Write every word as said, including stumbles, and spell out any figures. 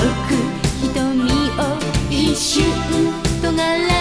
く瞳を一瞬尖らせ